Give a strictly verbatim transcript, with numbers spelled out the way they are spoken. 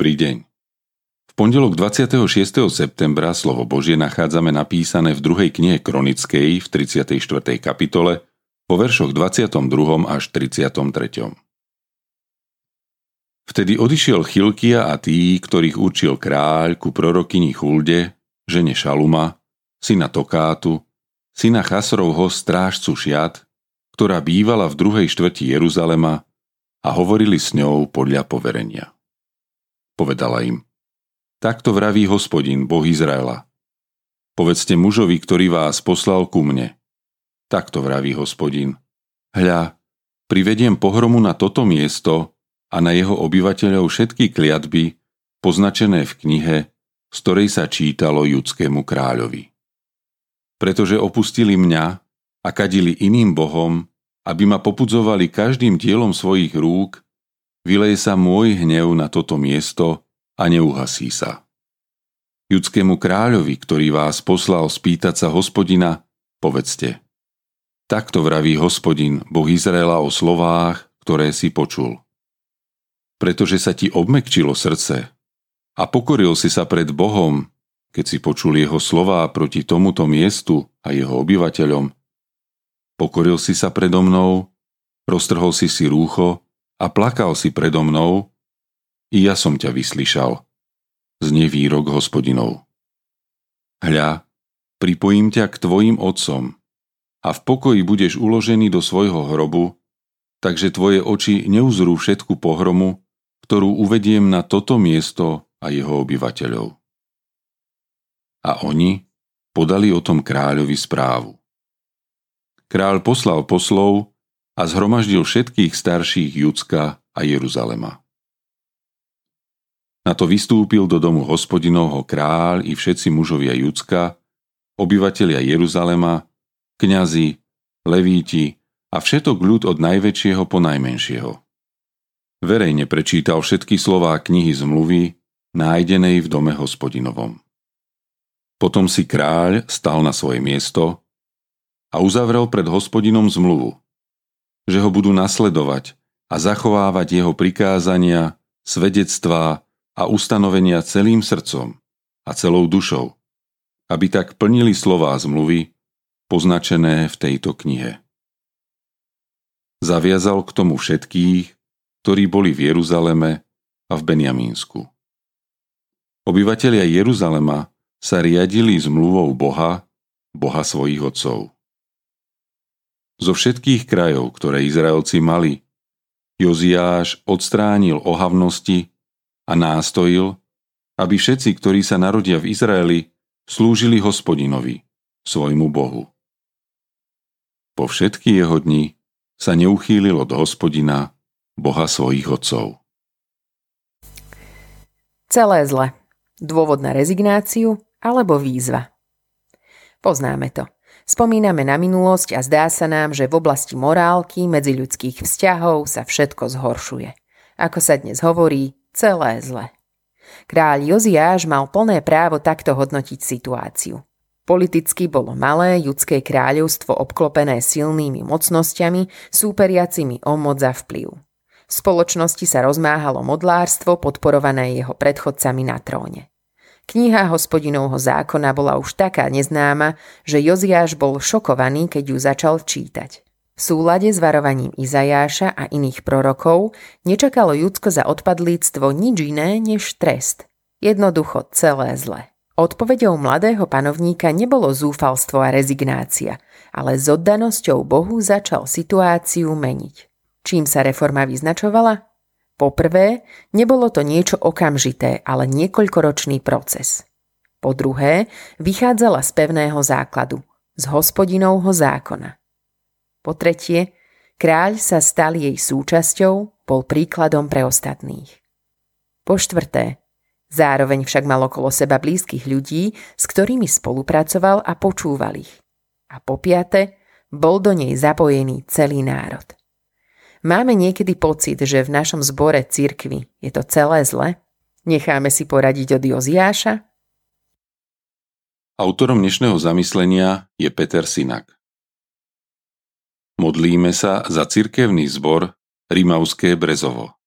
Dobrý deň. V pondelok dvadsiateho šiesteho septembra slovo Božie nachádzame napísané v druhej knihe Kronickej v tridsiatej štvrtej kapitole po veršoch dvadsiatom druhom až tridsiatom treťom. Vtedy odišiel Chilkia a tí, ktorých určil kráľ, ku prorokyni Chulde, žene Šaluma, syna Tokátu, syna Chasrovho, strážcu Šiat, ktorá bývala v druhej štvrti Jeruzalema, a hovorili s ňou podľa poverenia. Povedala im: Takto vraví Hospodin, Boh Izraela. Povedzte mužovi, ktorý vás poslal ku mne. Takto vraví Hospodin: Hľa, privediem pohromu na toto miesto a na jeho obyvateľov všetky kliatby, poznačené v knihe, z ktorej sa čítalo judskému kráľovi. Pretože opustili mňa a kadili iným bohom, aby ma popudzovali každým dielom svojich rúk, vyleje sa môj hnev na toto miesto a neuhasí sa. Judskému kráľovi, ktorý vás poslal spýtať sa Hospodina, povedzte: Takto vraví Hospodin, Boh Izraela, o slovách, ktoré si počul. Pretože sa ti obmekčilo srdce a pokoril si sa pred Bohom, keď si počul jeho slová proti tomuto miestu a jeho obyvateľom, pokoril si sa predo mnou, roztrhol si si rúcho a plakal si predo mnou, i ja som ťa vyslyšal. Znie výrok Hospodinov. Hľa, pripojím ťa k tvojim otcom a v pokoji budeš uložený do svojho hrobu, takže tvoje oči neuzrú všetku pohromu, ktorú uvediem na toto miesto a jeho obyvateľov. A oni podali o tom kráľovi správu. Kráľ poslal poslov a zhromaždil všetkých starších Judska a Jeruzalema. Na to vystúpil do domu Hospodinovho kráľ i všetci mužovia Judska, obyvatelia Jeruzalema, kňazi, levíti a všetok ľud od najväčšieho po najmenšieho. Verejne prečítal všetky slová knihy zmluvy, nájdenej v dome Hospodinovom. Potom si kráľ stal na svoje miesto a uzavrel pred Hospodinom zmluvu, že ho budú nasledovať a zachovávať jeho prikázania, svedectvá a ustanovenia celým srdcom a celou dušou, aby tak plnili slová zmluvy, poznačené v tejto knihe. Zaviazal k tomu všetkých, ktorí boli v Jeruzaleme a v Benjamínsku. Obyvatelia Jeruzalema sa riadili zmluvou Boha, Boha svojich otcov. Zo všetkých krajov, ktoré Izraelci mali, Jozijáš odstránil ohavnosti a nástojil, aby všetci, ktorí sa narodia v Izraeli, slúžili Hospodinovi, svojmu Bohu. Po všetky jeho dni sa neuchýlil od Hospodina, Boha svojich otcov. Celé zle. Dôvod na rezignáciu alebo výzva. Poznáme to. Spomíname na minulosť a zdá sa nám, že v oblasti morálky, medziľudských vzťahov sa všetko zhoršuje. Ako sa dnes hovorí, celé zle. Kráľ Joziáš mal plné právo takto hodnotiť situáciu. Politicky bolo malé judské kráľovstvo obklopené silnými mocnosťami, súperiacimi o moc a vplyv. V spoločnosti sa rozmáhalo modlárstvo, podporované jeho predchodcami na tróne. Kniha Hospodinovho zákona bola už taká neznáma, že Joziáš bol šokovaný, keď ju začal čítať. V súlade s varovaním Izajáša a iných prorokov nečakalo Judsko za odpadlíctvo nič iné než trest. Jednoducho celé zle. Odpoveďou mladého panovníka nebolo zúfalstvo a rezignácia, ale s oddanosťou Bohu začal situáciu meniť. Čím sa reforma vyznačovala? Po prvé, nebolo to niečo okamžité, ale niekoľkoročný proces. Po druhé, vychádzala z pevného základu, z Hospodinovho zákona. Po tretie, kráľ sa stal jej súčasťou, bol príkladom pre ostatných. Po štvrté, zároveň však mal okolo seba blízkych ľudí, s ktorými spolupracoval a počúval ich. A po piate, bol do nej zapojený celý národ. Máme niekedy pocit, že v našom zbore cirkvi je to celé zle? Necháme si poradiť od Joziáša? Autorom dnešného zamyslenia je Peter Synak. Modlíme sa za cirkevný zbor Rimavské Brezovo.